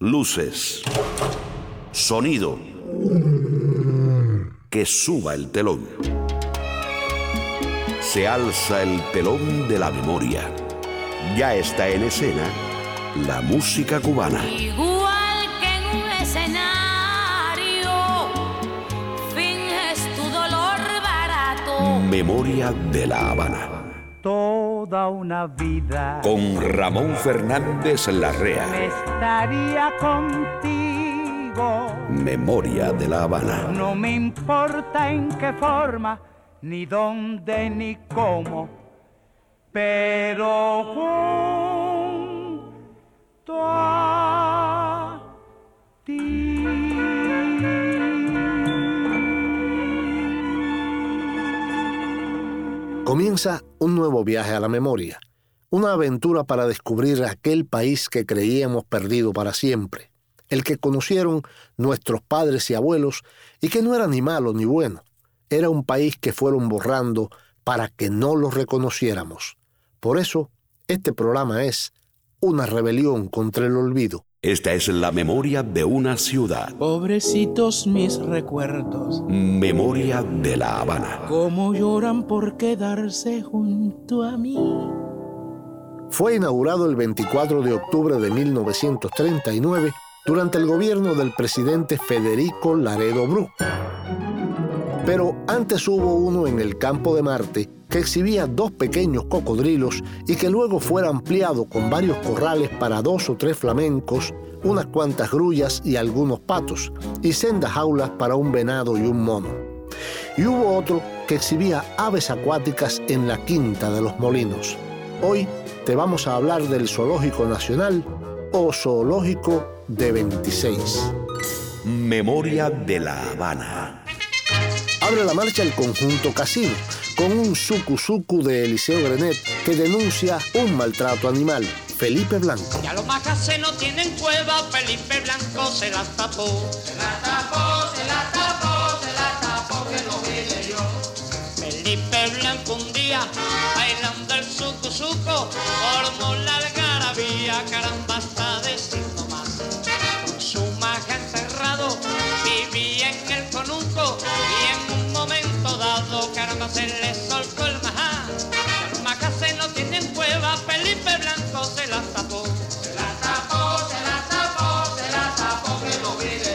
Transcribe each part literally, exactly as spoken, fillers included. luces, sonido, que suba el telón. Se alza el telón de la memoria. Ya está en escena la música cubana. Igual que en un escenario, finges tu dolor barato. Memoria de La Habana. Toda una vida. Con Ramón Fernández Larrea. Estaría contigo. Memoria de La Habana. No me importa en qué forma, ni dónde, ni cómo, pero junto a ti. Comienza un nuevo viaje a la memoria, una aventura para descubrir aquel país que creíamos perdido para siempre, el que conocieron nuestros padres y abuelos y que no era ni malo ni bueno. Era un país que fueron borrando para que no lo reconociéramos. Por eso, este programa es una rebelión contra el olvido. Esta es la memoria de una ciudad. Pobrecitos mis recuerdos. Memoria de La Habana. Cómo lloran por quedarse junto a mí. Fue inaugurado el veinticuatro de octubre de mil novecientos treinta y nueve durante el gobierno del presidente Federico Laredo Bru. Pero antes hubo uno en el Campo de Marte que exhibía dos pequeños cocodrilos y que luego fuera ampliado con varios corrales para dos o tres flamencos, unas cuantas grullas y algunos patos, y sendas jaulas para un venado y un mono. Y hubo otro que exhibía aves acuáticas en la Quinta de los Molinos. Hoy te vamos a hablar del Zoológico Nacional o Zoológico de veintiséis. Memoria de La Habana. Abre la marcha el Conjunto Casino, con un sucu sucu de Eliseo Grenet que denuncia un maltrato animal. Felipe Blanco. Ya los macacenos tienen cueva, Felipe Blanco se las tapó. Se las tapó, se las tapó, se las tapó, que lo vi yo. Felipe Blanco un día, bailando el sucu sucu, formó la algarabía, caramba, está de cinco más. Con su maja encerrado, vivía en el conuco, y en un momento dado, caramba, se le soltó el majá. Los macacenos tienen cueva, Felipe Blanco se la tapó. Se la tapó, se la tapó, se la tapó, que lo mire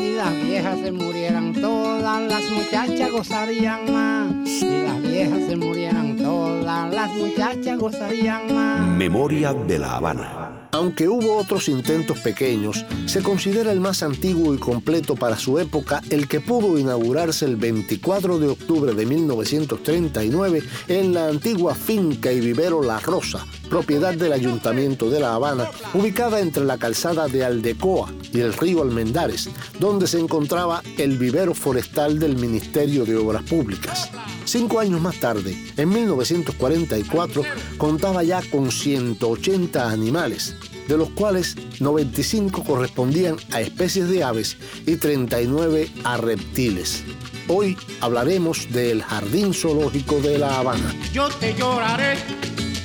Si las viejas se murieran todas, las muchachas gozarían más. Si las viejas se murieran todas, las muchachas gozarían más. Memoria de La Habana. Aunque hubo otros intentos pequeños, se considera el más antiguo y completo para su época el que pudo inaugurarse el veinticuatro de octubre de mil novecientos treinta y nueve en la antigua finca y vivero La Rosa, propiedad del Ayuntamiento de La Habana, ubicada entre la calzada de Aldecoa y el río Almendares, donde se encontraba el vivero forestal del Ministerio de Obras Públicas. Cinco años más tarde, en mil novecientos cuarenta y cuatro, contaba ya con ciento ochenta animales, de los cuales noventa y cinco correspondían a especies de aves y treinta y nueve a reptiles. Hoy hablaremos del Jardín Zoológico de La Habana. Yo te lloraré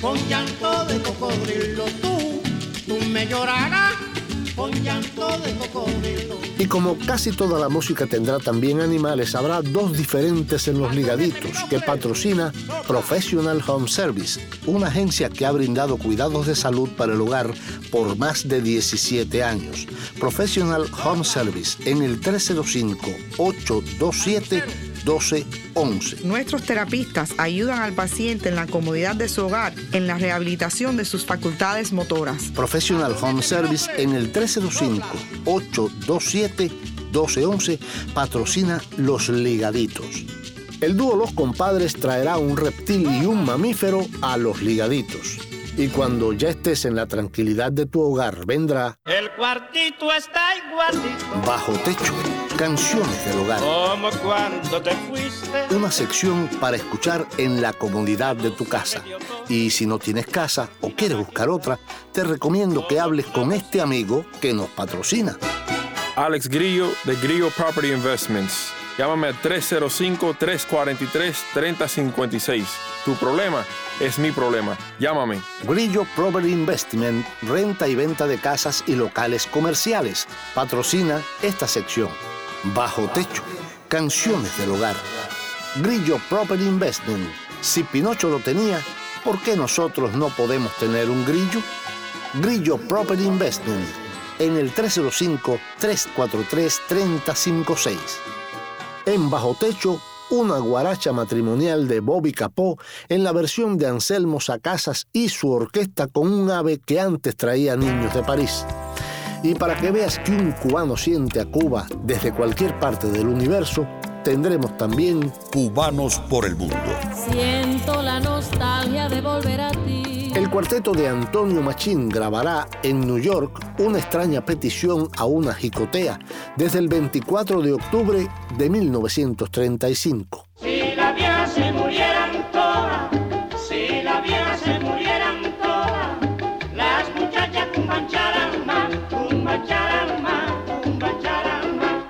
con llanto de cocodrilo, tú, tú me llorarás con llanto de cocodrilo. Y como casi toda la música tendrá también animales, habrá dos diferentes en los ligaditos que patrocina Professional Home Service, una agencia que ha brindado cuidados de salud para el hogar por más de diecisiete años. Professional Home Service en el tres cero cinco, ocho dos siete, uno dos uno uno. Nuestros terapistas ayudan al paciente en la comodidad de su hogar, en la rehabilitación de sus facultades motoras. Professional Home Service en el tres cero cinco, ocho dos siete, uno dos uno uno patrocina Los Ligaditos. El dúo Los Compadres traerá un reptil y un mamífero a Los Ligaditos. Y cuando ya estés en la tranquilidad de tu hogar, vendrá... El cuartito está igualito. Bajo techo, canciones del hogar. Como cuando te fuiste. Una sección para escuchar en la comodidad de tu casa. Y si no tienes casa o quieres buscar otra, te recomiendo que hables con este amigo que nos patrocina. Alex Grillo, de Grillo Property Investments. Llámame al tres cero cinco, tres cuatro tres, tres cero cinco seis. Tu problema es mi problema. Llámame. Grillo Property Investment, renta y venta de casas y locales comerciales. Patrocina esta sección. Bajo techo, canciones del hogar. Grillo Property Investment. Si Pinocho lo tenía, ¿por qué nosotros no podemos tener un grillo? Grillo Property Investment. En el tres cero cinco, tres cuatro tres, tres cero cinco seis. En Bajo Techo, una guaracha matrimonial de Bobby Capó en la versión de Anselmo Sacazas y su orquesta con un ave que antes traía niños de París. Y para que veas que un cubano siente a Cuba desde cualquier parte del universo, tendremos también Cubanos por el Mundo. Siento la nostalgia de volver a ti. El cuarteto de Antonio Machín grabará en New York una extraña petición a una jicotea desde el veinticuatro de octubre de mil novecientos treinta y cinco. Si la vieja se murieran todas, si la vieja se murieran todas, las muchachas cumbancharan más, cumbancharan más, cumbancharan más.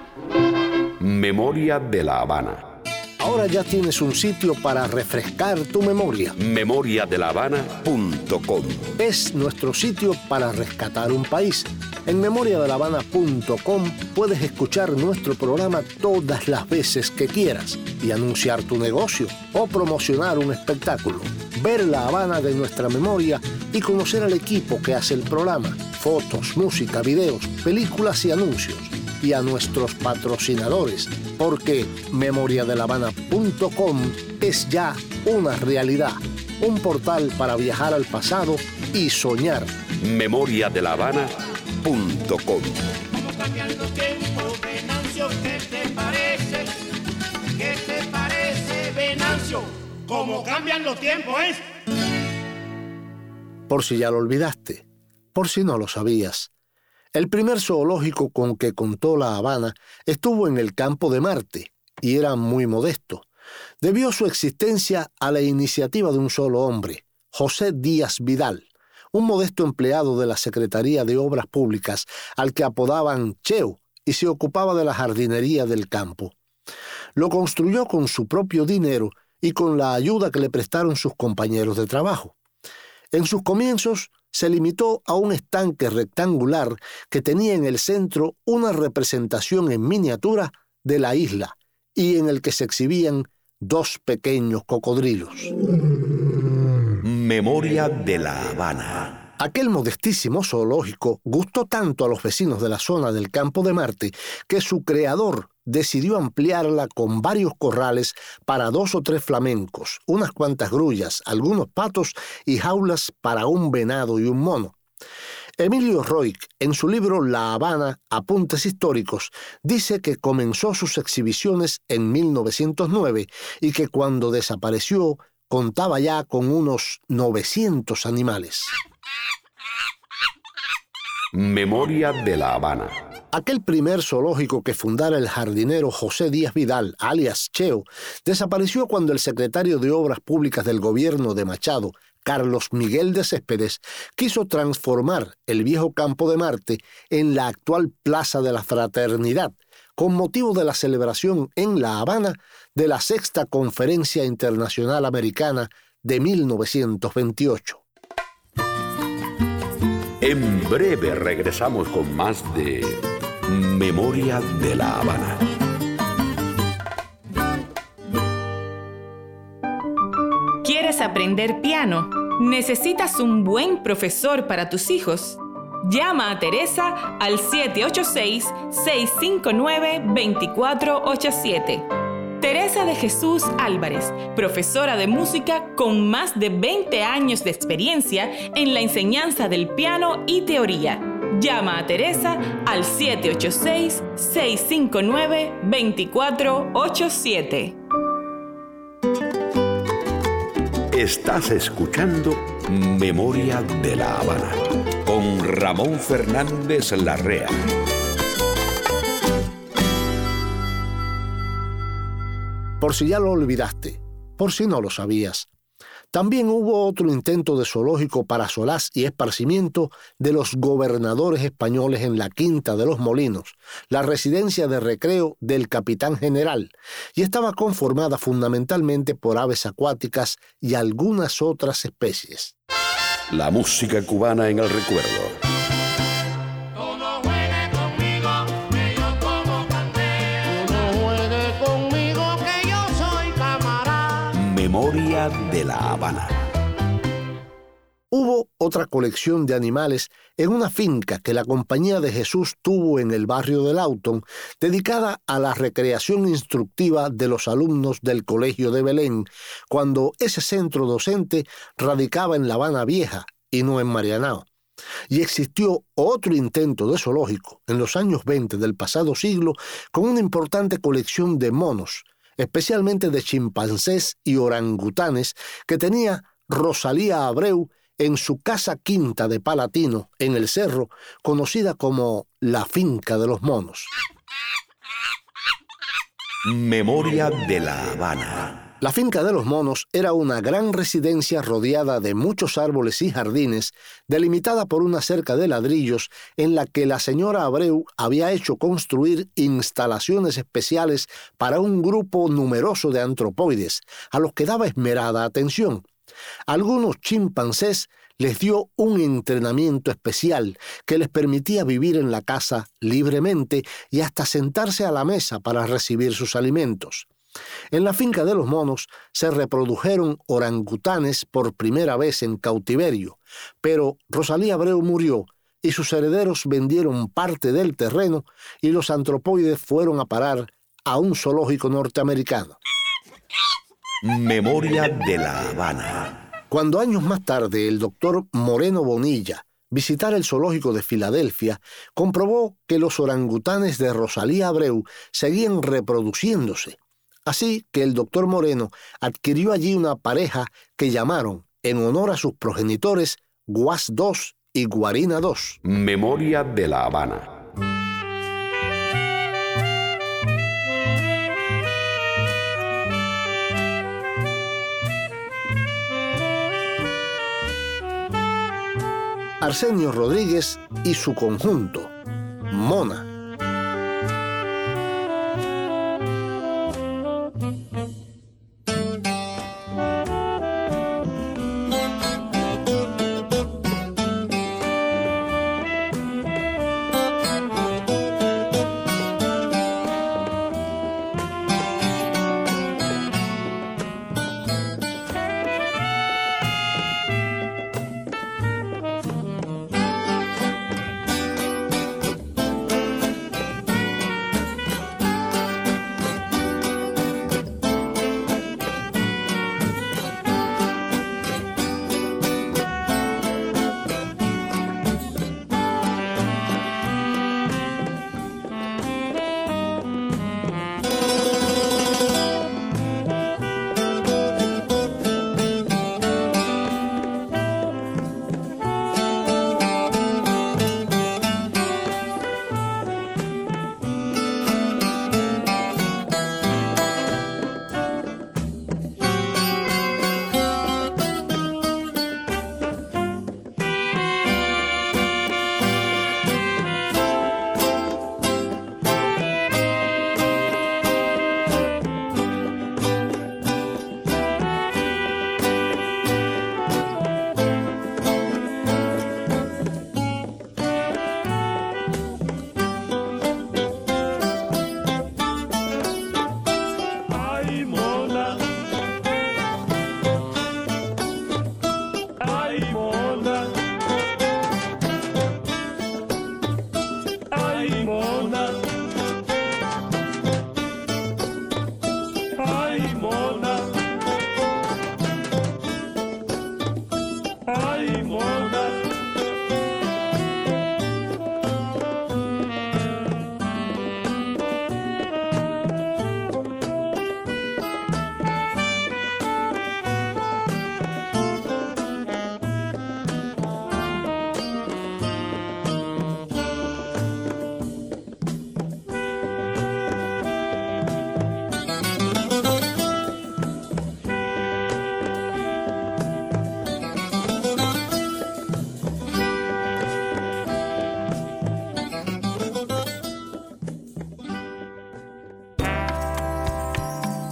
Memoria de La Habana. Ahora ya tienes un sitio para refrescar tu memoria. Memoria de la Habana punto com es nuestro sitio para rescatar un país. En Memoria de la Habana punto com puedes escuchar nuestro programa todas las veces que quieras y anunciar tu negocio o promocionar un espectáculo. Ver La Habana de nuestra memoria y conocer al equipo que hace el programa. Fotos, música, videos, películas y anuncios. Y a nuestros patrocinadores, porque Memoria de la Habana punto com es ya una realidad, un portal para viajar al pasado y soñar. Memoria de la Habana punto com. Como cambian los tiempos, es. Por si ya lo olvidaste, por si no lo sabías. El primer zoológico con que contó La Habana estuvo en el Campo de Marte y era muy modesto. Debió su existencia a la iniciativa de un solo hombre, José Díaz Vidal, un modesto empleado de la Secretaría de Obras Públicas al que apodaban Cheo y se ocupaba de la jardinería del campo. Lo construyó con su propio dinero y con la ayuda que le prestaron sus compañeros de trabajo. En sus comienzos, se limitó a un estanque rectangular que tenía en el centro una representación en miniatura de la isla y en el que se exhibían dos pequeños cocodrilos. Memoria de La Habana. Aquel modestísimo zoológico gustó tanto a los vecinos de la zona del Campo de Marte que su creador decidió ampliarla con varios corrales para dos o tres flamencos, unas cuantas grullas, algunos patos y jaulas para un venado y un mono. Emilio Roig, en su libro La Habana, Apuntes Históricos, dice que comenzó sus exhibiciones en mil novecientos nueve y que cuando desapareció contaba ya con unos novecientos animales. Memoria de La Habana. Aquel primer zoológico que fundara el jardinero José Díaz Vidal, alias Cheo, desapareció cuando el secretario de Obras Públicas del gobierno de Machado, Carlos Miguel de Céspedes, quiso transformar el viejo Campo de Marte en la actual Plaza de la Fraternidad, con motivo de la celebración en La Habana de la Sexta Conferencia Internacional Americana de mil novecientos veintiocho. En breve regresamos con más de Memoria de La Habana. ¿Quieres aprender piano? ¿Necesitas un buen profesor para tus hijos? Llama a Teresa al siete ocho seis, seis cinco nueve, dos cuatro ocho siete. Teresa de Jesús Álvarez, profesora de música con más de veinte años de experiencia en la enseñanza del piano y teoría. Llama a Teresa al siete ocho seis, seis cinco nueve, dos cuatro ocho siete. Estás escuchando Memoria de La Habana con Ramón Fernández Larrea. Por si ya lo olvidaste, por si no lo sabías. También hubo otro intento de zoológico para solaz y esparcimiento de los gobernadores españoles en la Quinta de los Molinos, la residencia de recreo del capitán general, y estaba conformada fundamentalmente por aves acuáticas y algunas otras especies. La música cubana en el recuerdo. Memoria de La Habana. Hubo otra colección de animales en una finca que la Compañía de Jesús tuvo en el barrio de Lawton, dedicada a la recreación instructiva de los alumnos del Colegio de Belén, cuando ese centro docente radicaba en La Habana Vieja y no en Marianao. Y existió otro intento de zoológico en los años veinte del pasado siglo con una importante colección de monos, especialmente de chimpancés y orangutanes, que tenía Rosalía Abreu en su casa quinta de Palatino, en el Cerro, conocida como la Finca de los Monos. Memoria de La Habana. La Finca de los Monos era una gran residencia rodeada de muchos árboles y jardines, delimitada por una cerca de ladrillos en la que la señora Abreu había hecho construir instalaciones especiales para un grupo numeroso de antropoides, a los que daba esmerada atención. Algunos chimpancés les dio un entrenamiento especial que les permitía vivir en la casa libremente y hasta sentarse a la mesa para recibir sus alimentos. En la Finca de los Monos se reprodujeron orangutanes por primera vez en cautiverio, pero Rosalía Abreu murió y sus herederos vendieron parte del terreno y los antropoides fueron a parar a un zoológico norteamericano. Memoria de La Habana. Cuando años más tarde el doctor Moreno Bonilla visitar el zoológico de Filadelfia, comprobó que los orangutanes de Rosalía Abreu seguían reproduciéndose. Así que el doctor Moreno adquirió allí una pareja que llamaron, en honor a sus progenitores, Guas dos y Guarina dos. Memoria de La Habana. Arsenio Rodríguez y su conjunto, Mona.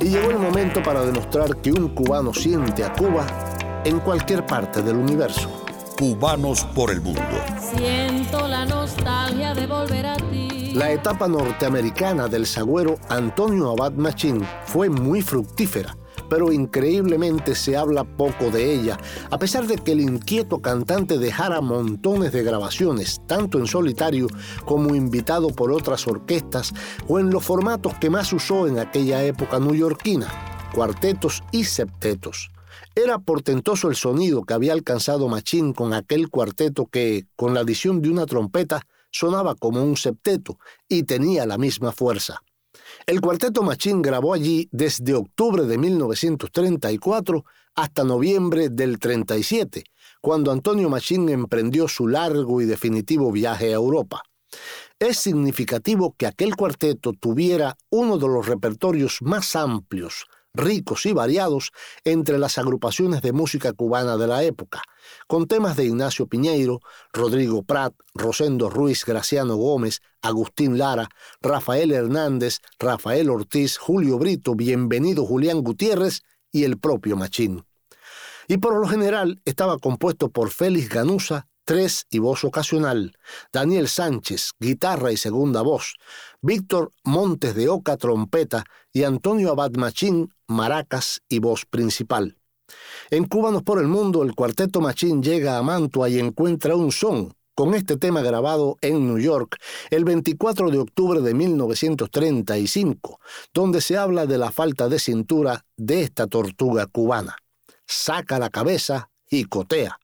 Y llegó el momento para demostrar que un cubano siente a Cuba en cualquier parte del universo. Cubanos por el mundo. Siento la nostalgia de volver a ti. La etapa norteamericana del sagüero Antonio Abad Machín fue muy fructífera, pero increíblemente se habla poco de ella, a pesar de que el inquieto cantante dejara montones de grabaciones, tanto en solitario como invitado por otras orquestas o en los formatos que más usó en aquella época neoyorquina, cuartetos y septetos. Era portentoso el sonido que había alcanzado Machín con aquel cuarteto que, con la adición de una trompeta, sonaba como un septeto y tenía la misma fuerza. El cuarteto Machín grabó allí desde octubre de mil novecientos treinta y cuatro hasta noviembre del treinta y siete, cuando Antonio Machín emprendió su largo y definitivo viaje a Europa. Es significativo que aquel cuarteto tuviera uno de los repertorios más amplios, ricos y variados entre las agrupaciones de música cubana de la época, con temas de Ignacio Piñeiro, Rodrigo Prat, Rosendo Ruiz, Graciano Gómez, Agustín Lara, Rafael Hernández, Rafael Ortiz, Julio Brito, Bienvenido Julián Gutiérrez y el propio Machín. Y por lo general estaba compuesto por Félix Ganuza, tres y voz ocasional, Daniel Sánchez, guitarra y segunda voz, Víctor Montes de Oca, trompeta, y Antonio Abad Machín, maracas y voz principal. En Cubanos por el Mundo, el cuarteto Machín llega a Mantua y encuentra un son con este tema grabado en New York el veinticuatro de octubre de mil novecientos treinta y cinco, donde se habla de la falta de cintura de esta tortuga cubana. Saca la cabeza y cotea.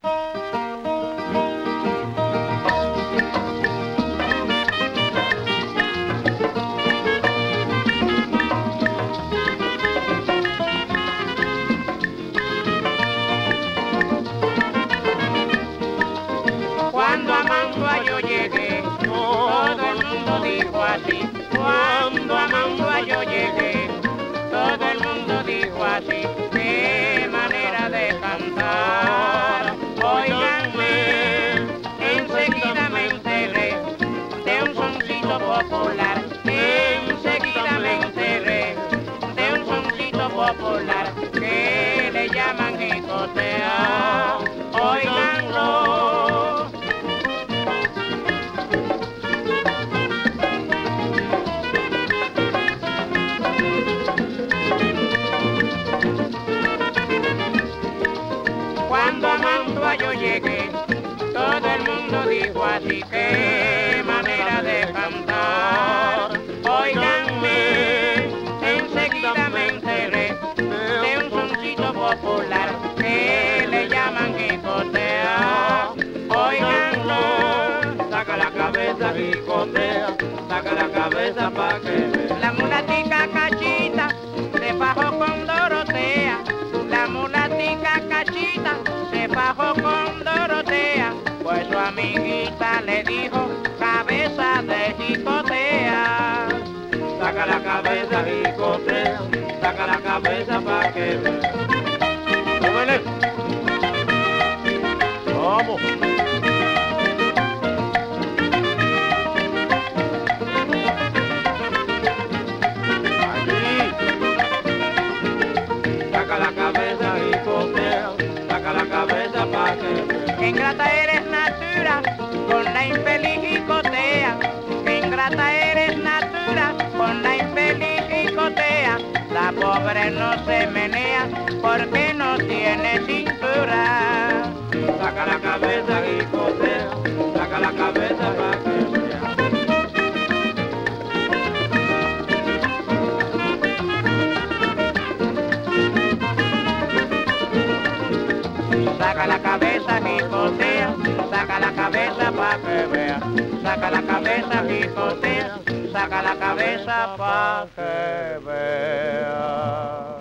Que le llaman jicotea, oiganlo. Cuando a Mantua yo llegué, todo el mundo dijo así, que manera de cantar, oiganme. Popular que le llaman jicotea, oiganlo, saca la cabeza jicotea, saca la cabeza pa' que vea. La mulatica cachita se fajó con Dorotea, la mulatica cachita se fajó con Dorotea, pues su amiguita le dijo cabeza de jicotea, saca la cabeza jicotea, saca la cabeza pa' que vea. Vamos. Aquí. Saca la cabeza y cotea, saca la cabeza pa' que... Qué ingrata eres natura, con la infeliz jicotea. Qué ingrata eres natura, con la infeliz jicotea. La pobre no se menea, porque no tiene cintura. Saca la cabeza jicotea, saca la cabeza pa' que vea. Saca la cabeza jicotea, saca la cabeza pa' que vea. Saca la cabeza jicotea, saca la cabeza pa' que vea.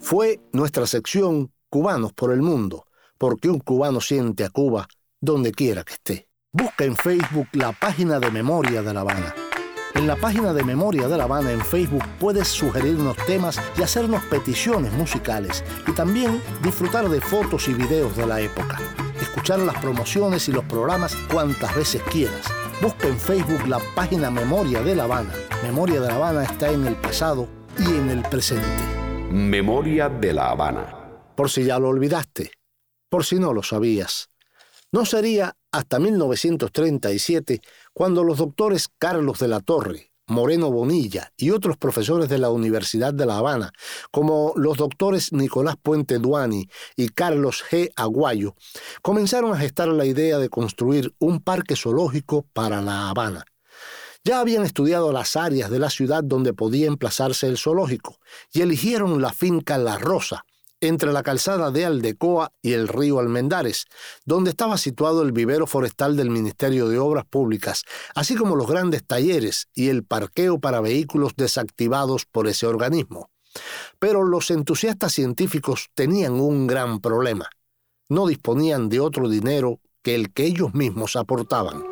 Fue nuestra sección Cubanos por el Mundo. Porque un cubano siente a Cuba donde quiera que esté. Busca en Facebook la página de Memoria de La Habana. En la página de Memoria de La Habana en Facebook puedes sugerirnos temas y hacernos peticiones musicales y también disfrutar de fotos y videos de la época. Escuchar las promociones y los programas cuantas veces quieras. Busca en Facebook la página Memoria de La Habana. Memoria de La Habana está en el pasado y en el presente. Memoria de La Habana. Por si ya lo olvidaste, por si no lo sabías. No sería hasta mil novecientos treinta y siete cuando los doctores Carlos de la Torre, Moreno Bonilla y otros profesores de la Universidad de La Habana, como los doctores Nicolás Puente Duani y Carlos G. Aguayo, comenzaron a gestar la idea de construir un parque zoológico para La Habana. Ya habían estudiado las áreas de la ciudad donde podía emplazarse el zoológico y eligieron la finca La Rosa, entre la calzada de Aldecoa y el río Almendares, donde estaba situado el vivero forestal del Ministerio de Obras Públicas, así como los grandes talleres y el parqueo para vehículos desactivados por ese organismo. Pero los entusiastas científicos tenían un gran problema. No disponían de otro dinero que el que ellos mismos aportaban.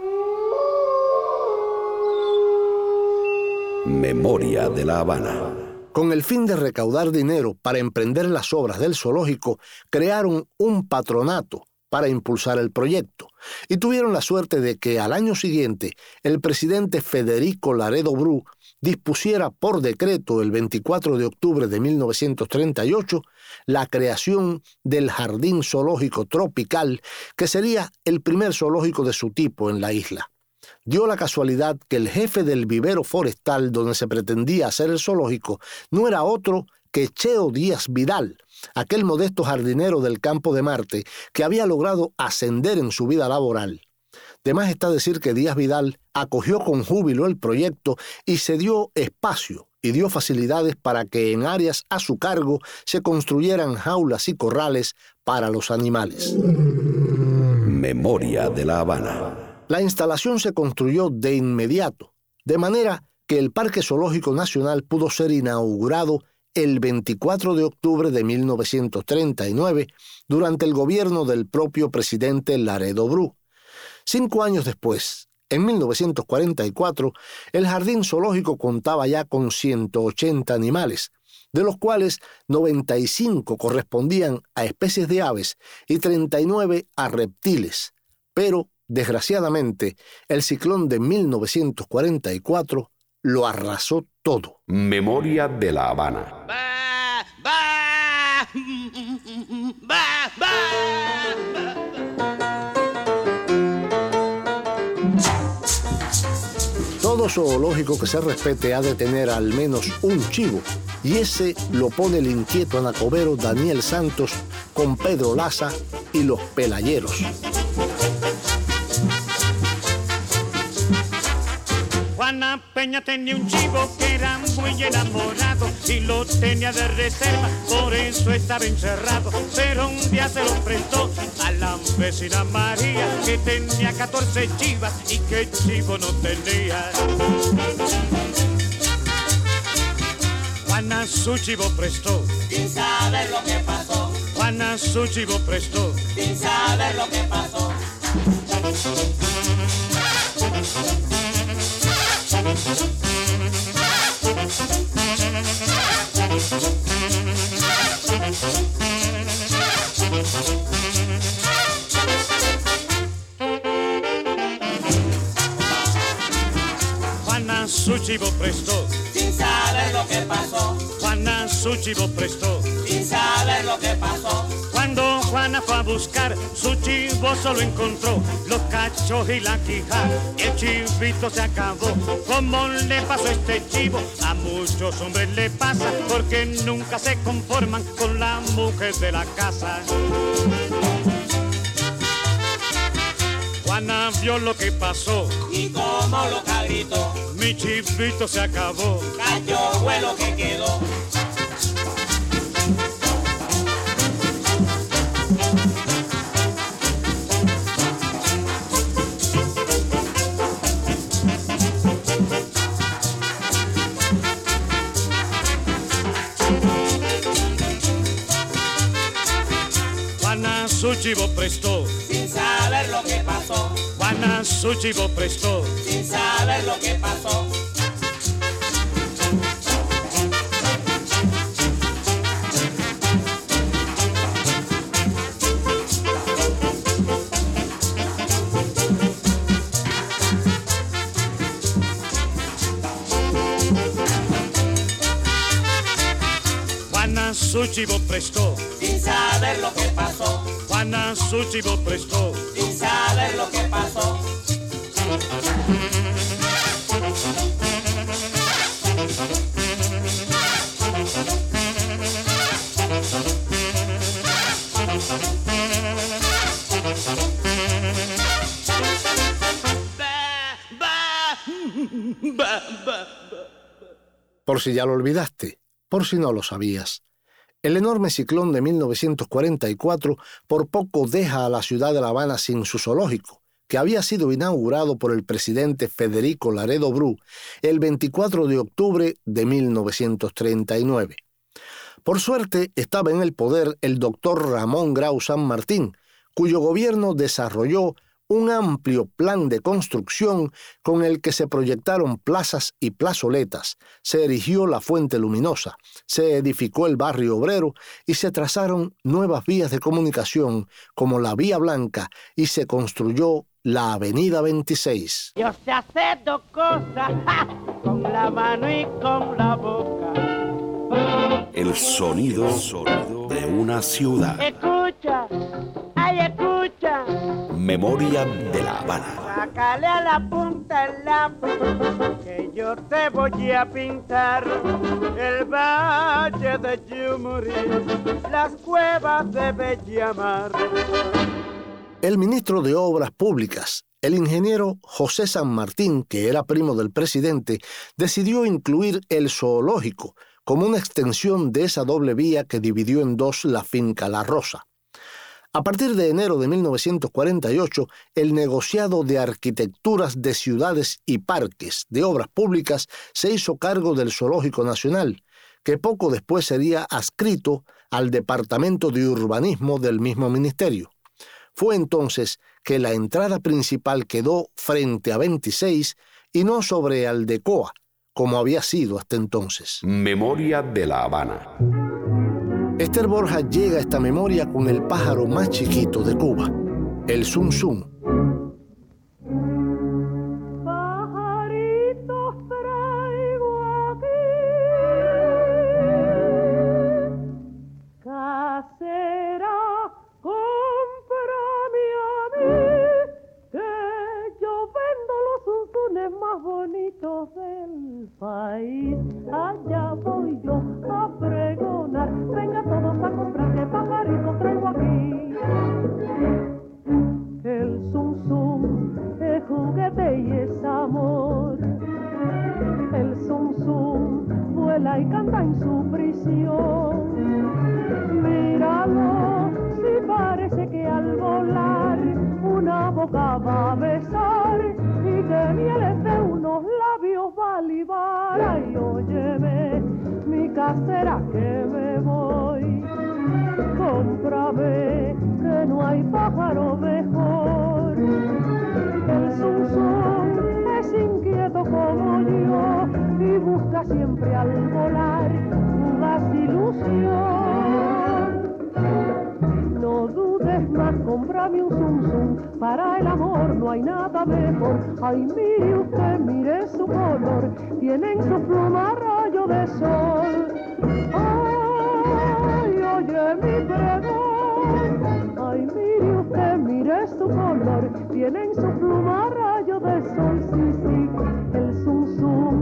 Memoria de La Habana. Con el fin de recaudar dinero para emprender las obras del zoológico, crearon un patronato para impulsar el proyecto y tuvieron la suerte de que al año siguiente el presidente Federico Laredo Bru dispusiera por decreto el veinticuatro de octubre de mil novecientos treinta y ocho la creación del Jardín Zoológico Tropical, que sería el primer zoológico de su tipo en la isla. Dio la casualidad que el jefe del vivero forestal donde se pretendía hacer el zoológico no era otro que Cheo Díaz Vidal, aquel modesto jardinero del Campo de Marte que había logrado ascender en su vida laboral. De más está decir que Díaz Vidal acogió con júbilo el proyecto y se dio espacio y dio facilidades para que en áreas a su cargo se construyeran jaulas y corrales para los animales. Memoria de La Habana. La instalación se construyó de inmediato, de manera que el Parque Zoológico Nacional pudo ser inaugurado el veinticuatro de octubre de mil novecientos treinta y nueve durante el gobierno del propio presidente Laredo Bru. Cinco años después, en mil novecientos cuarenta y cuatro, el Jardín Zoológico contaba ya con ciento ochenta animales, de los cuales noventa y cinco correspondían a especies de aves y treinta y nueve a reptiles, pero desgraciadamente, el ciclón de mil novecientos cuarenta y cuatro lo arrasó todo. Memoria de La Habana. Bah, bah, bah, bah, bah. Todo zoológico que se respete ha de tener al menos un chivo, y ese lo pone el inquieto anacobero Daniel Santos con Pedro Laza y los pelayeros. Juana Peña tenía un chivo que era muy enamorado y lo tenía de reserva, por eso estaba encerrado. Pero un día se lo prestó a la vecina María, que tenía catorce chivas y que chivo no tenía. Juana su chivo prestó, sin saber lo que pasó. Juana su chivo prestó, sin saber lo que pasó. Juana su chivo prestó, sin saber lo que pasó. Juana su chivo prestó, sin saber lo que pasó. Cuando Juana fue a buscar, su chivo solo encontró los cachos y la quija, el chivito se acabó. ¿Cómo le pasó a este chivo? A muchos hombres le pasa, porque nunca se conforman con la mujer de la casa. Juana vio lo que pasó y como loca gritó, mi chivito se acabó, cayó fue lo que quedó. Juana su chivo prestó, sin saber lo que pasó. Juana su chivo prestó, sin saber lo que pasó. Juana Juana su chivo prestó, sin saber lo que pasó. Juana su chivo prestó, sin saber lo que pasó. Por si ya lo olvidaste, por si no lo sabías, el enorme ciclón de mil novecientos cuarenta y cuatro por poco deja a la ciudad de La Habana sin su zoológico, que había sido inaugurado por el presidente Federico Laredo Bru el veinticuatro de octubre de mil novecientos treinta y nueve. Por suerte, estaba en el poder el doctor Ramón Grau San Martín, cuyo gobierno desarrolló un amplio plan de construcción con el que se proyectaron plazas y plazoletas, se erigió la Fuente Luminosa, se edificó el barrio obrero y se trazaron nuevas vías de comunicación como la Vía Blanca y se construyó la Avenida veintiséis. Yo sé hacer dos cosas, ¡ja!, con la mano y con la boca. El sonido, sonido de una ciudad. Escucha, ay, escucha. Memoria de La Habana. Sácale a la punta el lápiz, que yo te voy a pintar el valle de Yumurí, las cuevas de Bellamar. El ministro de Obras Públicas, el ingeniero José San Martín, que era primo del presidente, decidió incluir el zoológico como una extensión de esa doble vía que dividió en dos la finca La Rosa. A partir de enero de mil novecientos cuarenta y ocho, el negociado de arquitecturas de ciudades y parques de obras públicas se hizo cargo del Zoológico Nacional, que poco después sería adscrito al Departamento de Urbanismo del mismo ministerio. Fue entonces que la entrada principal quedó frente a veintiséis y no sobre Aldecoa, como había sido hasta entonces. Memoria de La Habana. Esther Borja llega a esta memoria con el pájaro más chiquito de Cuba, el zum zum. Pajaritos traigo a ti, casera, cómprame a mí, que yo vendo los zum zumes más bonitos del país. Allá voy yo a pregonar, venga todos a comprar, que pajarito traigo aquí. El zum zum es juguete y es amor. El zum zum vuela y canta en su prisión. Míralo, si parece que al volar una boca va a besar y que mieles de unos labios va a libar. Ay, óyeme, mi casera, que me voy, cómprame, que no hay pájaro mejor. El zum zum es inquieto como yo y busca siempre al volar fugas ilusión. No dudes más, cómprame un zum zum, para el amor no hay nada mejor. Ay, mire usted, mire su color, tienen su pluma rayo de sol. Ay, oye mi pregón, ay, mire usted, mire su color, tienen su pluma rayo de sol, sí, sí. El zum zum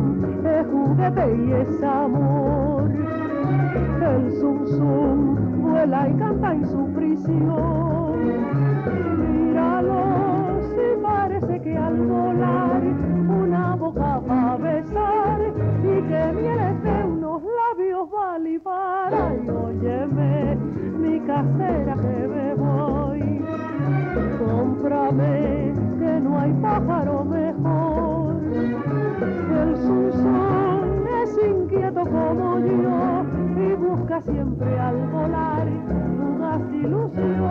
es juguete y es amor. El zum zum vuela y canta en su prisión. Míralo, si parece que al volar una boca va a besar y que vienes de unos labios va a libar. Ay, óyeme, mi casera, que me voy, cómprame, que no hay pájaro mejor. El zum zum es inquieto como yo y busca siempre al volar fugas ilusión.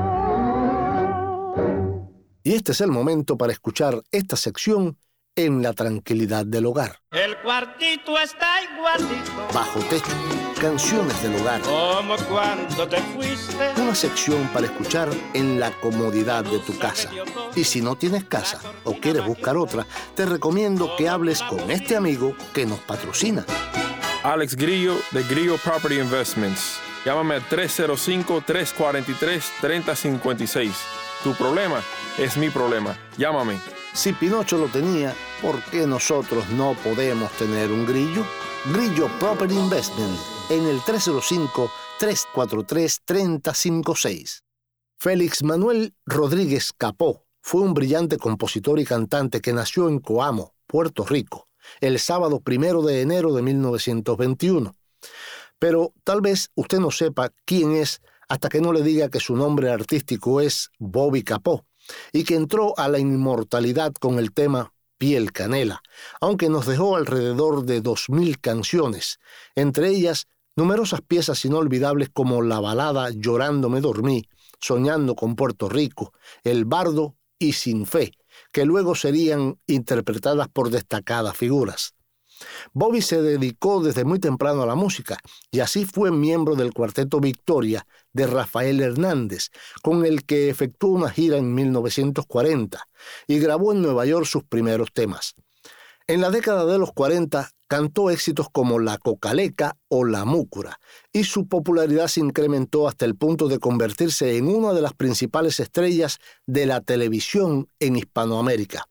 Y este es el momento para escuchar esta sección en la tranquilidad del hogar. El cuartito está igualito. Bajo techo, canciones del hogar. Como cuando te fuiste. Una sección para escuchar en la comodidad de tu casa. Y si no tienes casa o quieres buscar otra, te recomiendo que hables con este amigo que nos patrocina. Alex Grillo de Grillo Property Investments. Llámame al tres cero cinco, tres cuatro tres, tres cero cinco seis. Tu problema es mi problema. Llámame. Si Pinocho lo tenía, ¿por qué nosotros no podemos tener un grillo? Grillo Property Investments en el tres cero cinco, tres cuatro tres, tres cero cinco seis. Félix Manuel Rodríguez Capó fue un brillante compositor y cantante que nació en Coamo, Puerto Rico, el sábado primero de enero de mil novecientos veintiuno. Pero tal vez usted no sepa quién es hasta que no le diga que su nombre artístico es Bobby Capó y que entró a la inmortalidad con el tema Piel Canela, aunque nos dejó alrededor de dos mil canciones, entre ellas numerosas piezas inolvidables como la balada Llorando me dormí, Soñando con Puerto Rico, El Bardo y Sin Fe, que luego serían interpretadas por destacadas figuras. Bobby se dedicó desde muy temprano a la música y así fue miembro del Cuarteto Victoria de Rafael Hernández, con el que efectuó una gira en mil novecientos cuarenta y grabó en Nueva York sus primeros temas. En la década de los cuarenta cantó éxitos como La Cocaleca o La Múcura y su popularidad se incrementó hasta el punto de convertirse en una de las principales estrellas de la televisión en Hispanoamérica.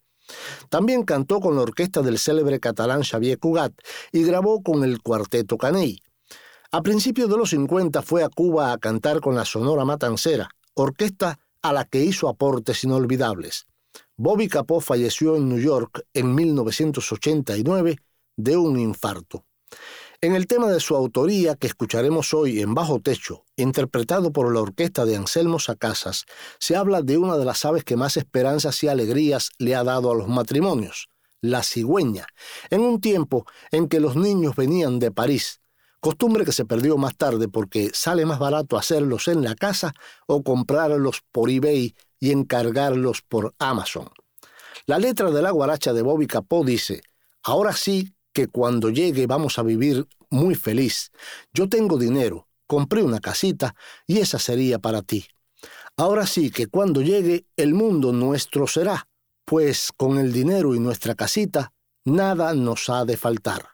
También cantó con la orquesta del célebre catalán Xavier Cugat y grabó con el Cuarteto Caney. A principios de los cincuenta fue a Cuba a cantar con la Sonora Matancera, orquesta a la que hizo aportes inolvidables. Bobby Capó falleció en New York en mil novecientos ochenta y nueve de un infarto. En el tema de su autoría que escucharemos hoy en Bajo Techo, interpretado por la orquesta de Anselmo Sacazas, se habla de una de las aves que más esperanzas y alegrías le ha dado a los matrimonios, la cigüeña, en un tiempo en que los niños venían de París, costumbre que se perdió más tarde porque sale más barato hacerlos en la casa o comprarlos por eBay y encargarlos por Amazon. La letra de la guaracha de Bobby Capó dice: ahora sí que cuando llegue vamos a vivir muy feliz. Yo tengo dinero, compré una casita y esa sería para ti. Ahora sí que cuando llegue el mundo nuestro será, pues con el dinero y nuestra casita nada nos ha de faltar.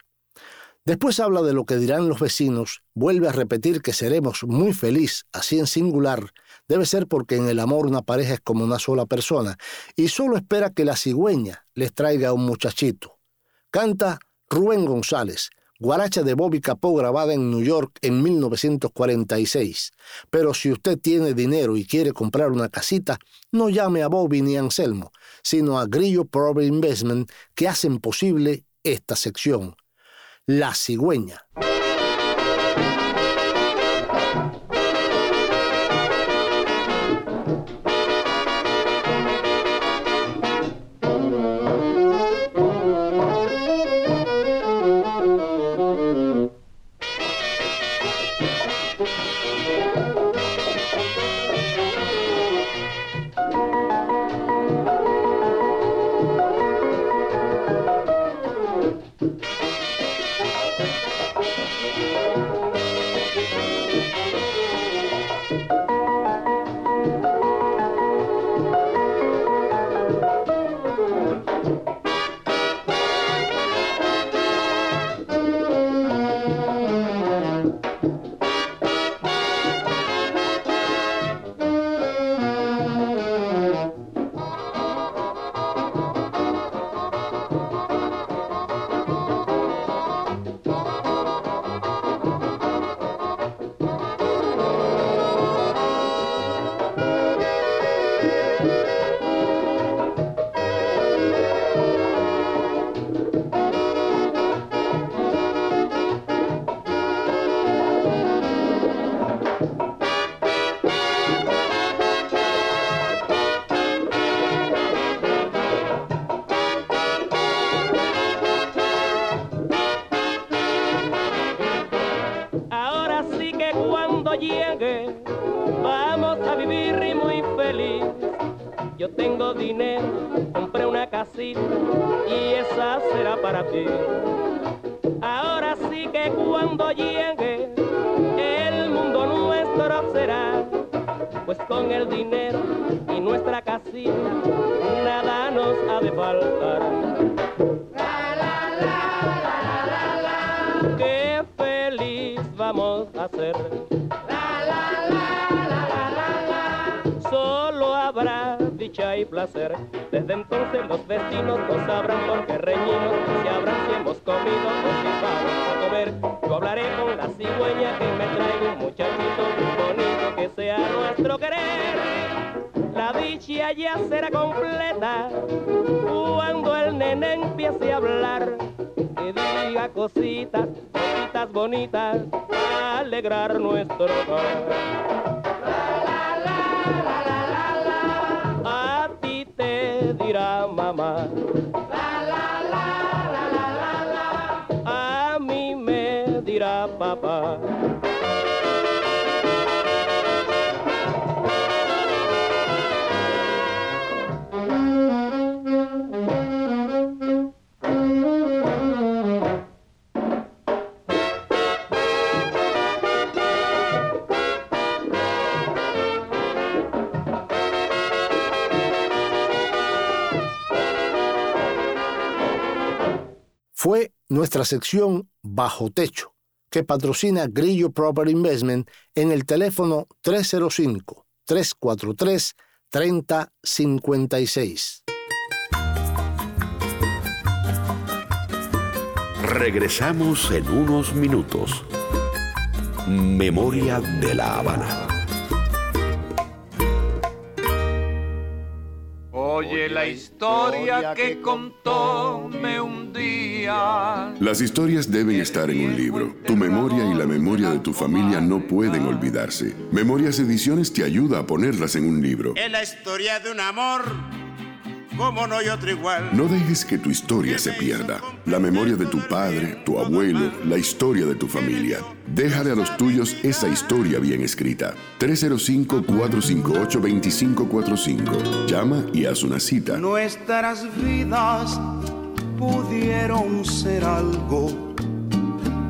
Después habla de lo que dirán los vecinos, vuelve a repetir que seremos muy feliz, así en singular. Debe ser porque en el amor una pareja es como una sola persona y solo espera que la cigüeña les traiga un muchachito. Canta Rubén González, guaracha de Bobby Capó grabada en New York en mil novecientos cuarenta y seis. Pero si usted tiene dinero y quiere comprar una casita, no llame a Bobby ni a Anselmo, sino a Grillo Property Investment, que hacen posible esta sección. La cigüeña. Qué feliz vamos a ser. alegría y placer. Desde entonces los vecinos no sabrán por qué reñimos, si habrán si hemos comido o si vamos a comer. Yo hablaré con la cigüeña que me traiga un muchachito muy bonito que sea nuestro querer. La dicha ya será completa cuando el nene empiece a hablar y diga cositas, cositas bonitas para alegrar nuestro hogar. Dirá mamá, la la la la la la la, a mí me dirá papá. Fue nuestra sección Bajo Techo, que patrocina Grillo Property Investment en el teléfono tres cero cinco, tres cuatro tres, tres cero cinco seis. Regresamos en unos minutos. Memoria de La Habana. Oye la historia que contó me hundía. Las historias deben estar en un libro. Tu memoria y la memoria de tu familia no pueden olvidarse. Memorias Ediciones te ayuda a ponerlas en un libro. Es la historia de un amor como no hay otro igual. No dejes que tu historia se pierda. La memoria de tu padre, tu abuelo, la historia de tu familia. Déjale a los tuyos esa historia bien escrita. tres cero cinco, cuatro cinco ocho, dos cinco cuatro cinco. Llama y haz una cita. Nuestras vidas pudieron ser algo,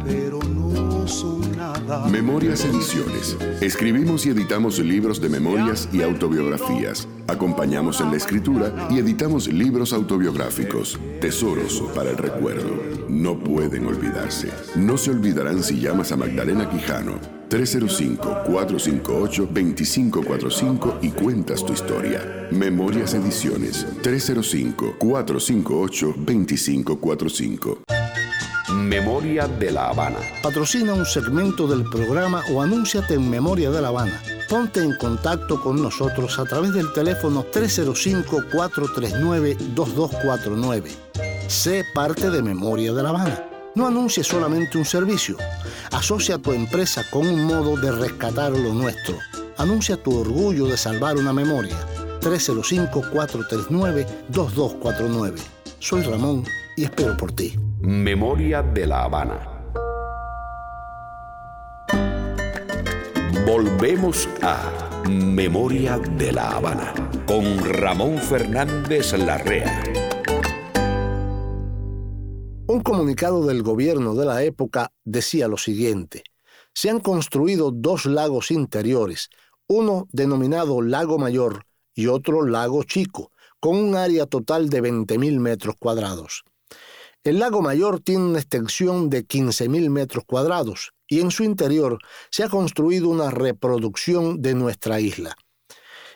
pero no son nada. Memorias Ediciones. Escribimos y editamos libros de memorias y autobiografías. Acompañamos en la escritura y editamos libros autobiográficos, tesoros para el recuerdo. No pueden olvidarse. No se olvidarán si llamas a Magdalena Quijano. tres cero cinco, cuatro cinco ocho, dos cinco cuatro cinco y cuentas tu historia. Memorias Ediciones. tres cero cinco, cuatro cinco ocho, dos cinco cuatro cinco. Memoria de La Habana. Patrocina un segmento del programa o anúnciate en Memoria de La Habana. Ponte en contacto con nosotros a través del teléfono tres cero cinco, cuatro tres nueve, dos dos cuatro nueve. Sé parte de Memoria de La Habana. No anuncies solamente un servicio. Asocia tu empresa con un modo de rescatar lo nuestro. Anuncia tu orgullo de salvar una memoria. tres cero cinco, cuatro tres nueve, dos dos cuatro nueve. Soy Ramón y espero por ti. Memoria de La Habana. Volvemos a Memoria de La Habana con Ramón Fernández Larrea. Un comunicado del gobierno de la época decía lo siguiente: se han construido dos lagos interiores, uno denominado Lago Mayor y otro Lago Chico, con un área total de veinte mil metros cuadrados. El Lago Mayor tiene una extensión de quince mil metros cuadrados y en su interior se ha construido una reproducción de nuestra isla.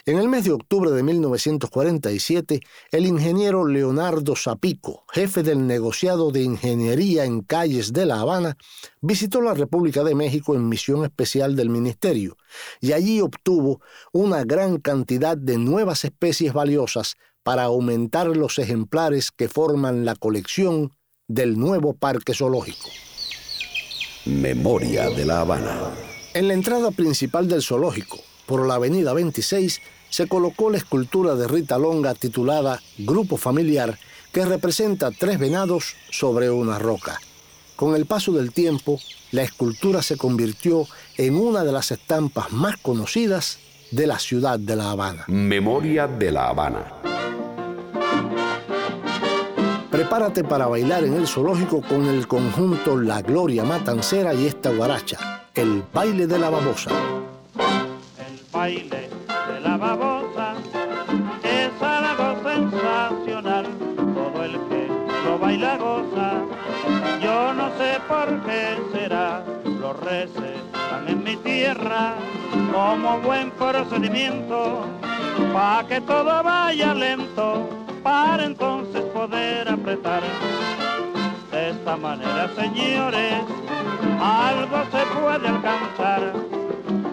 En el mes de octubre de mil novecientos cuarenta y siete, el ingeniero Leonardo Zapico, jefe del negociado de ingeniería en calles de La Habana, visitó la República de México en misión especial del ministerio y allí obtuvo una gran cantidad de nuevas especies valiosas para aumentar los ejemplares que forman la colección del nuevo parque zoológico. Memoria de La Habana. En la entrada principal del zoológico, por la avenida veintiséis, se colocó la escultura de Rita Longa titulada Grupo Familiar, que representa tres venados sobre una roca. Con el paso del tiempo, la escultura se convirtió en una de las estampas más conocidas de la ciudad de La Habana. Memoria de La Habana. Prepárate para bailar en el zoológico con el conjunto La Gloria Matancera y esta guaracha, el baile de la babosa. El baile de la babosa es algo sensacional, todo el que lo baila goza, yo no sé por qué será, los recetan en mi tierra como buen procedimiento. pa' que todo vaya lento, para entonces poder apretar. De esta manera, señores, algo se puede alcanzar,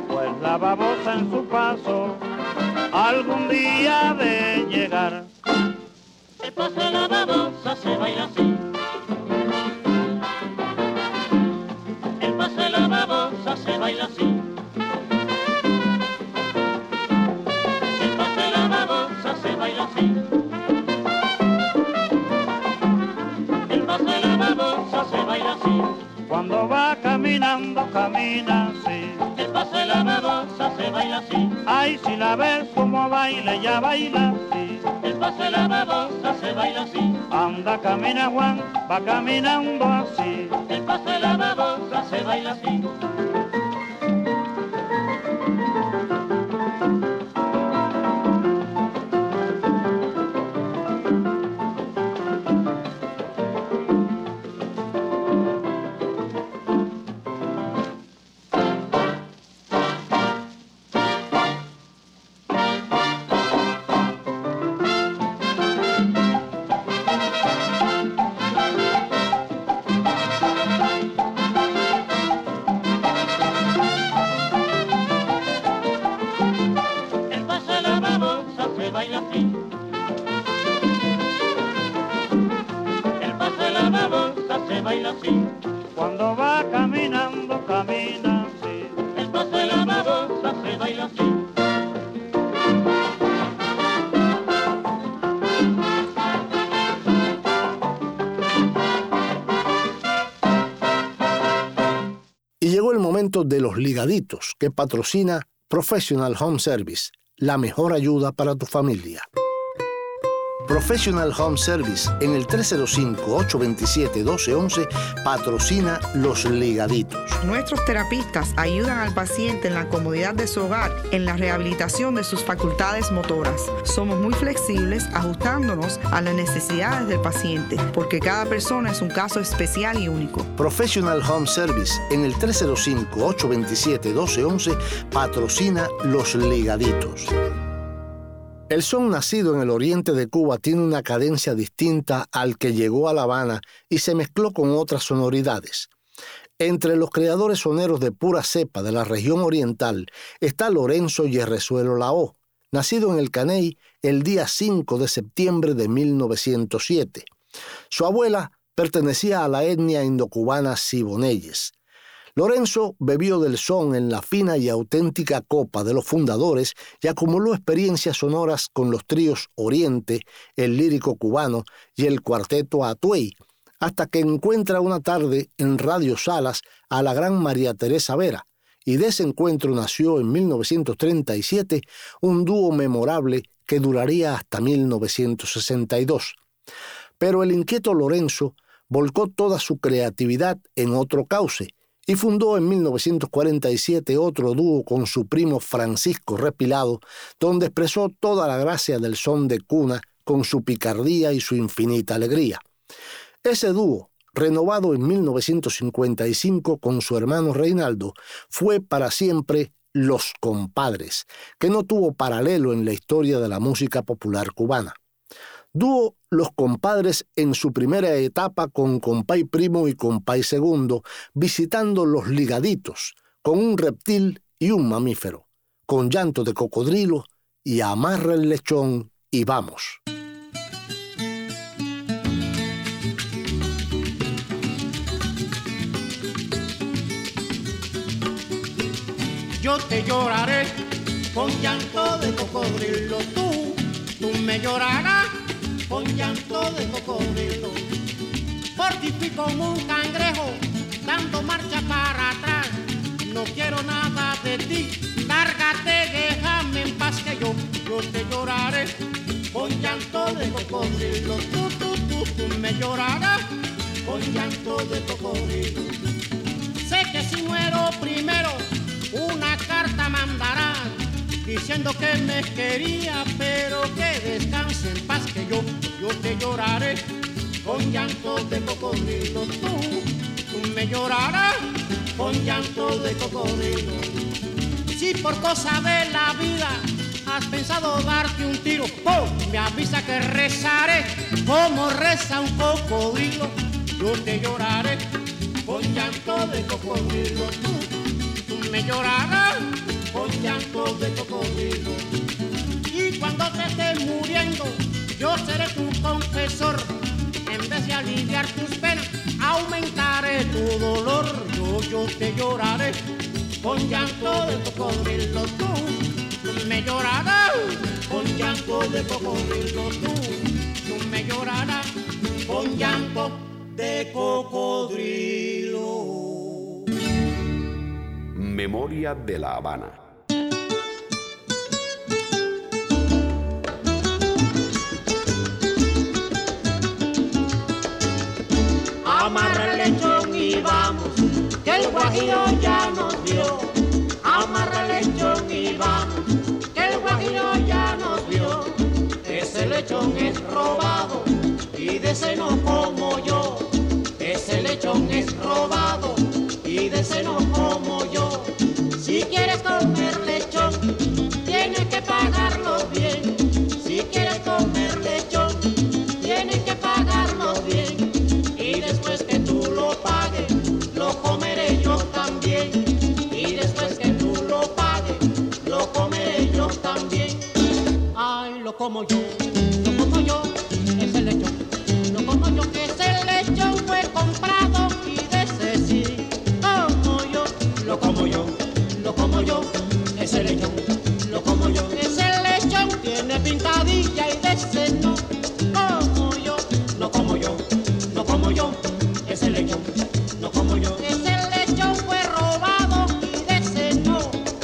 pues la babosa en su paso algún día de llegar. El paso de la babosa se baila así. El paso de la babosa se baila así. El paso de la babosa se baila así. El paso de la babosa se baila así. Cuando va caminando, camina así. El paso de la babosa se baila así. Ay, si la ves como baila, ya baila así. El paso de la babosa se baila así. Anda, camina Juan, va caminando así. El paso de la babosa se baila así. De los ligaditos que patrocina Professional Home Service, la mejor ayuda para tu familia. Professional Home Service en el tres cero cinco, ocho dos siete, uno dos uno uno patrocina los ligaditos. Nuestros terapistas ayudan al paciente en la comodidad de su hogar, en la rehabilitación de sus facultades motoras. Somos muy flexibles ajustándonos a las necesidades del paciente, porque cada persona es un caso especial y único. Professional Home Service en el tres cero cinco, ocho dos siete, uno dos uno uno patrocina los ligaditos. El son nacido en el oriente de Cuba tiene una cadencia distinta al que llegó a La Habana y se mezcló con otras sonoridades. Entre los creadores soneros de pura cepa de la región oriental está Lorenzo Yerrezuelo Lao, nacido en el Caney el día cinco de septiembre de mil novecientos siete. Su abuela pertenecía a la etnia indocubana Siboneyes. Lorenzo bebió del son en la fina y auténtica copa de los fundadores y acumuló experiencias sonoras con los tríos Oriente, el lírico cubano y el cuarteto Atuey, hasta que encuentra una tarde en Radio Salas a la gran María Teresa Vera, y de ese encuentro nació en mil novecientos treinta y siete un dúo memorable que duraría hasta mil novecientos sesenta y dos. Pero el inquieto Lorenzo volcó toda su creatividad en otro cauce, y fundó en mil novecientos cuarenta y siete otro dúo con su primo Francisco Repilado, donde expresó toda la gracia del son de cuna con su picardía y su infinita alegría. Ese dúo, renovado en mil novecientos cincuenta y cinco con su hermano Reinaldo, fue para siempre Los Compadres, que no tuvo paralelo en la historia de la música popular cubana. Dúo Los Compadres en su primera etapa con Compay Primo y Compay Segundo, visitando los ligaditos, con un reptil y un mamífero, con llanto de cocodrilo y amarra el lechón y vamos. Yo te lloraré con llanto de cocodrilo, tú, tú me llorarás con llanto de cocodrilo. Por ti fui como un cangrejo dando marcha para atrás. No quiero nada de ti, lárgate, déjame en paz, que yo, yo te lloraré con llanto de cocodrilo. Tú, tú, tú, tú me llorarás con llanto de cocodrilo. Sé que si muero primero una carta mandarás diciendo que me quería, pero que descanse en paz, que yo, yo te lloraré con llanto de cocodrilo. Tú, tú me llorarás con llanto de cocodrilo. Si por cosa de la vida has pensado darte un tiro, ¡pum! Me avisa que rezaré como reza un cocodrilo. Yo te lloraré con llanto de cocodrilo. Tú, tú me llorarás con llanto de cocodrilo. Y cuando te estés muriendo, yo seré tu confesor. En vez de aliviar tus penas, aumentaré tu dolor. Yo, yo te lloraré con llanto de cocodrilo. Tú, tú me llorarás con llanto de cocodrilo. Tú, tú me llorarás con llanto de cocodrilo. Memoria de La Habana. Amarra el lechón y vamos, que el guajiro ya nos vio. Amarra el lechón y vamos, que el guajiro ya nos vio. Ese lechón es robado y de ese no como yo. Ese lechón es robado y de ese no como yo. Si quieres comer lechón, tienes que pagarlo bien. Si quieres comer lechón, tienes que pagarlo bien. Y después que tú lo pagues, lo comeré yo también. Y después que tú lo pagues, lo comeré yo también. Ay, lo como yo, lo como yo, ese lechón. Lo como yo, que ese lechón fue comprado y de ese sí. Como yo, lo como yo, lo como yo, ese lechón. Lo como yo, ese lechón tiene pintadilla y de ese no. Como yo, no como yo, no como yo, ese lechón. No como yo, ese lechón fue robado y de ese no.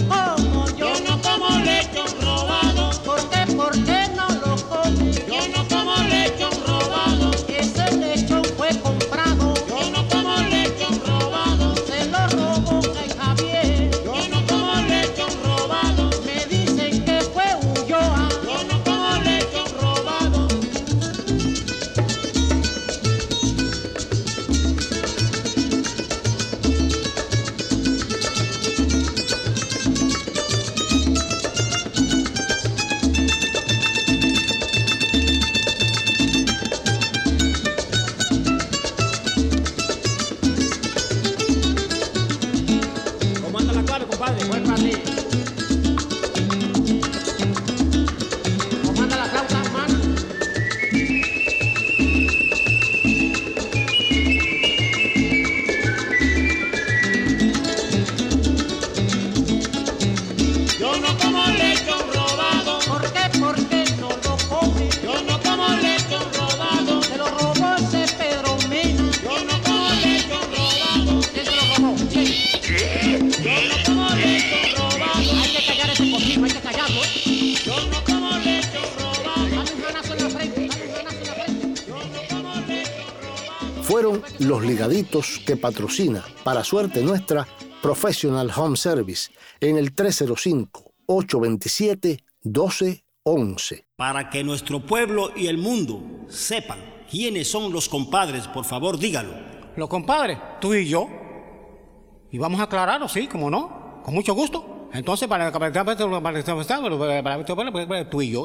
Como yo, yo no como lechón robado. ¿Por qué, por qué no lo como? Yo no como lechón robado. Ese lechón fue comprado. Yo no como lechón robado. Se lo robó Rey Javier. Yo no como lechón robado. Me dicen que fue Ulloa. Yo no como lechón robado. ¿Cómo anda la clave, compadre? Buen rally. ¿Cómo anda la flauta, hermano? Yo no como lechón robado. ¿Por qué, por qué no lo come? Yo no como lechón robado. Se lo robó ese Pedro Mena. Yo no como lechón robado. ¿Quién se lo robó? ¿Quién? Yo no como lechón robado. Hay que callar ese cochino, hay que callarlo. Yo no como lechón robado. Dame un granazo en la frente, dame un granazo en la frente. Yo no como lechón robado. Fueron los ligaditos que patrocina, para suerte nuestra, Professional Home Service en el tres cero cinco, ocho dos siete, uno dos uno uno. Para que nuestro pueblo y el mundo sepan quiénes son los compadres, por favor, dígalo. Los compadres, tú y yo. Y vamos a aclararlo, sí, como no, con mucho gusto. Entonces, para tú y yo.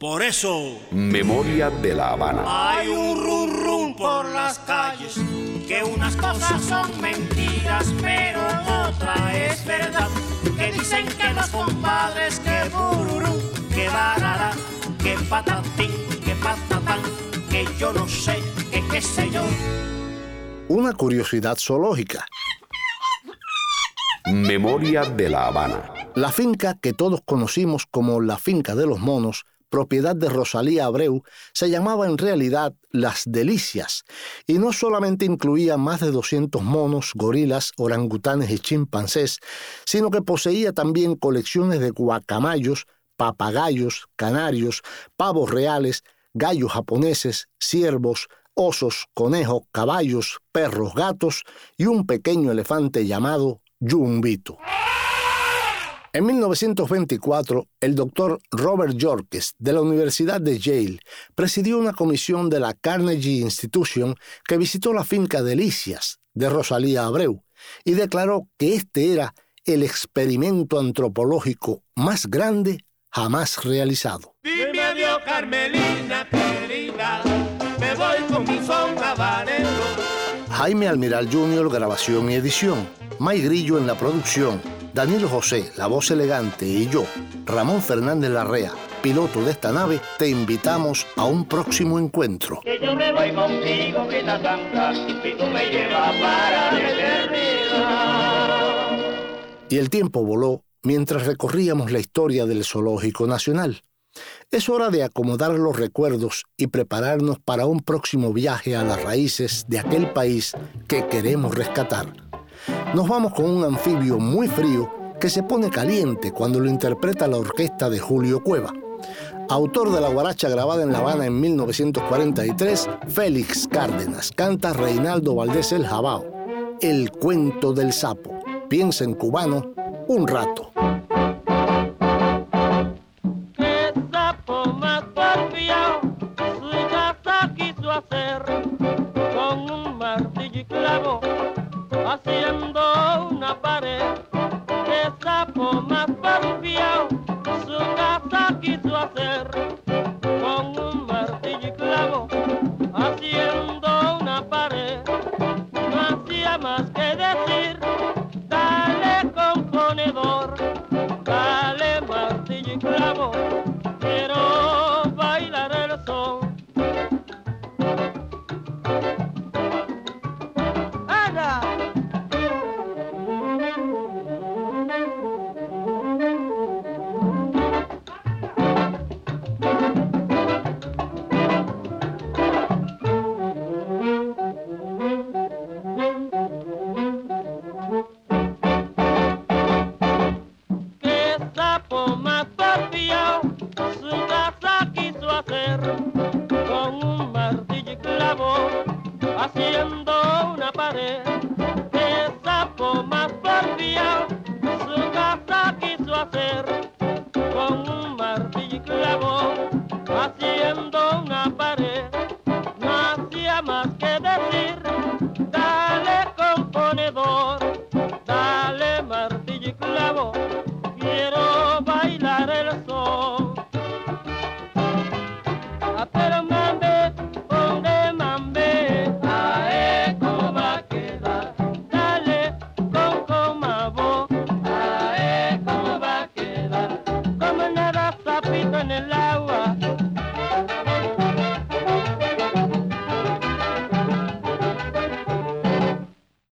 Por eso, Memoria de La Habana. Hay un rum rum por las calles, que unas cosas son mentiras, pero otra es verdad. Que dicen que los compadres, que bururú, que barará, que patatín, que patatán, que yo no sé, que qué sé yo. Una curiosidad zoológica. Memoria de La Habana. La finca que todos conocimos como la Finca de los Monos, propiedad de Rosalía Abreu, se llamaba en realidad Las Delicias, y no solamente incluía más de doscientos monos, gorilas, orangutanes y chimpancés, sino que poseía también colecciones de guacamayos, papagayos, canarios, pavos reales, gallos japoneses, ciervos, osos, conejos, caballos, perros, gatos y un pequeño elefante llamado Yumbito. En mil novecientos veinticuatro, el doctor Robert Yorkes, de la Universidad de Yale, presidió una comisión de la Carnegie Institution que visitó la finca Delicias de Rosalía Abreu y declaró que este era el experimento antropológico más grande jamás realizado. Dime adiós, Carmelina querida, me voy con mi son habanero. Jaime Almiral junior, grabación y edición. May Grillo en la producción. Daniel José, la voz elegante, y yo, Ramón Fernández Larrea, piloto de esta nave, te invitamos a un próximo encuentro. Que yo me voy contigo, vida santa, y tú me llevas para la eternidad. Y el tiempo voló mientras recorríamos la historia del Zoológico Nacional. Es hora de acomodar los recuerdos y prepararnos para un próximo viaje a las raíces de aquel país que queremos rescatar. Nos vamos con un anfibio muy frío que se pone caliente cuando lo interpreta la orquesta de Julio Cueva. Autor de la guaracha grabada en La Habana en mil novecientos cuarenta y tres, Félix Cárdenas. Canta Reinaldo Valdés El Jabao. El cuento del sapo. Piensa en cubano un rato. Con un martillo y clavo haciendo una pared.